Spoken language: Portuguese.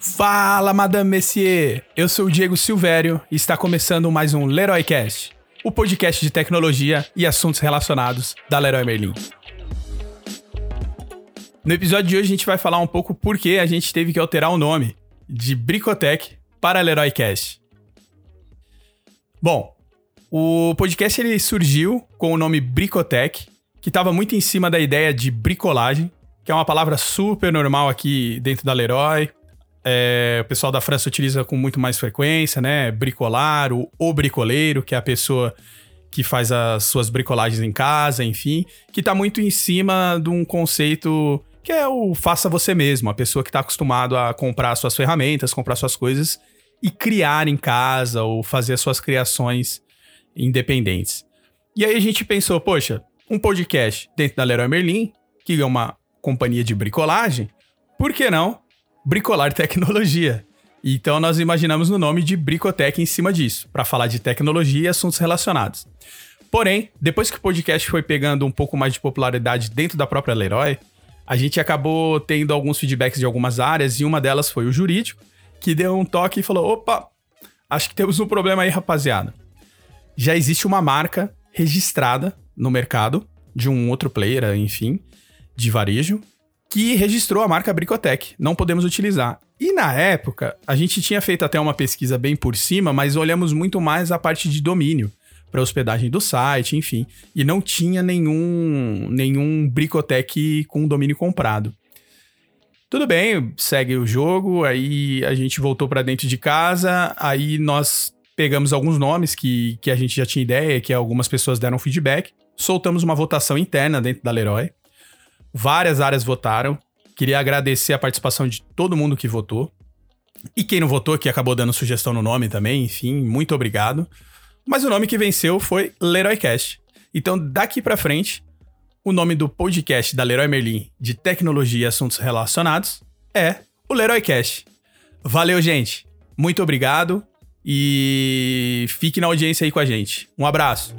Fala, Madame Messier! Eu sou o Diego Silvério e está começando mais um LeroyCast, o podcast de tecnologia e assuntos relacionados da Leroy Merlin. No episódio de hoje a gente vai falar um pouco por que a gente teve que alterar o nome de Bricotec para LeroyCast. Bom, o podcast ele surgiu com o nome Bricotec, que estava muito em cima da ideia de bricolagem, que é uma palavra super normal aqui dentro da Leroy. O pessoal da França utiliza com muito mais frequência, né? Bricolar, o bricoleiro, que é a pessoa que faz as suas bricolagens em casa, enfim, que está muito em cima de um conceito que é o faça você mesmo, a pessoa que está acostumado a comprar suas ferramentas, comprar suas coisas e criar em casa ou fazer as suas criações independentes. E aí a gente pensou, poxa, um podcast dentro da Leroy Merlin, que é uma companhia de bricolagem, por que não bricolar tecnologia? Então nós imaginamos no nome de Bricotec em cima disso, para falar de tecnologia e assuntos relacionados. Porém, depois que o podcast foi pegando um pouco mais de popularidade dentro da própria Leroy, a gente acabou tendo alguns feedbacks de algumas áreas, e uma delas foi o jurídico, que deu um toque e falou, opa, acho que temos um problema aí, rapaziada. Já existe uma marca registrada no mercado, de um outro player, enfim, de varejo, que registrou a marca Bricotec, não podemos utilizar. E na época, a gente tinha feito até uma pesquisa bem por cima, mas olhamos muito mais a parte de domínio, para hospedagem do site, enfim, e não tinha nenhum Bricotec com domínio comprado. Tudo bem, segue o jogo, aí a gente voltou para dentro de casa, aí nós pegamos alguns nomes que a gente já tinha ideia, que algumas pessoas deram feedback, soltamos uma votação interna dentro da Leroy, várias áreas votaram, queria agradecer a participação de todo mundo que votou, e quem não votou, que acabou dando sugestão no nome também, enfim, muito obrigado. Mas o nome que venceu foi LeroyCast. Então, daqui pra frente, o nome do podcast da Leroy Merlin de tecnologia e assuntos relacionados é o LeroyCast. Valeu, gente. Muito obrigado e fique na audiência aí com a gente. Um abraço.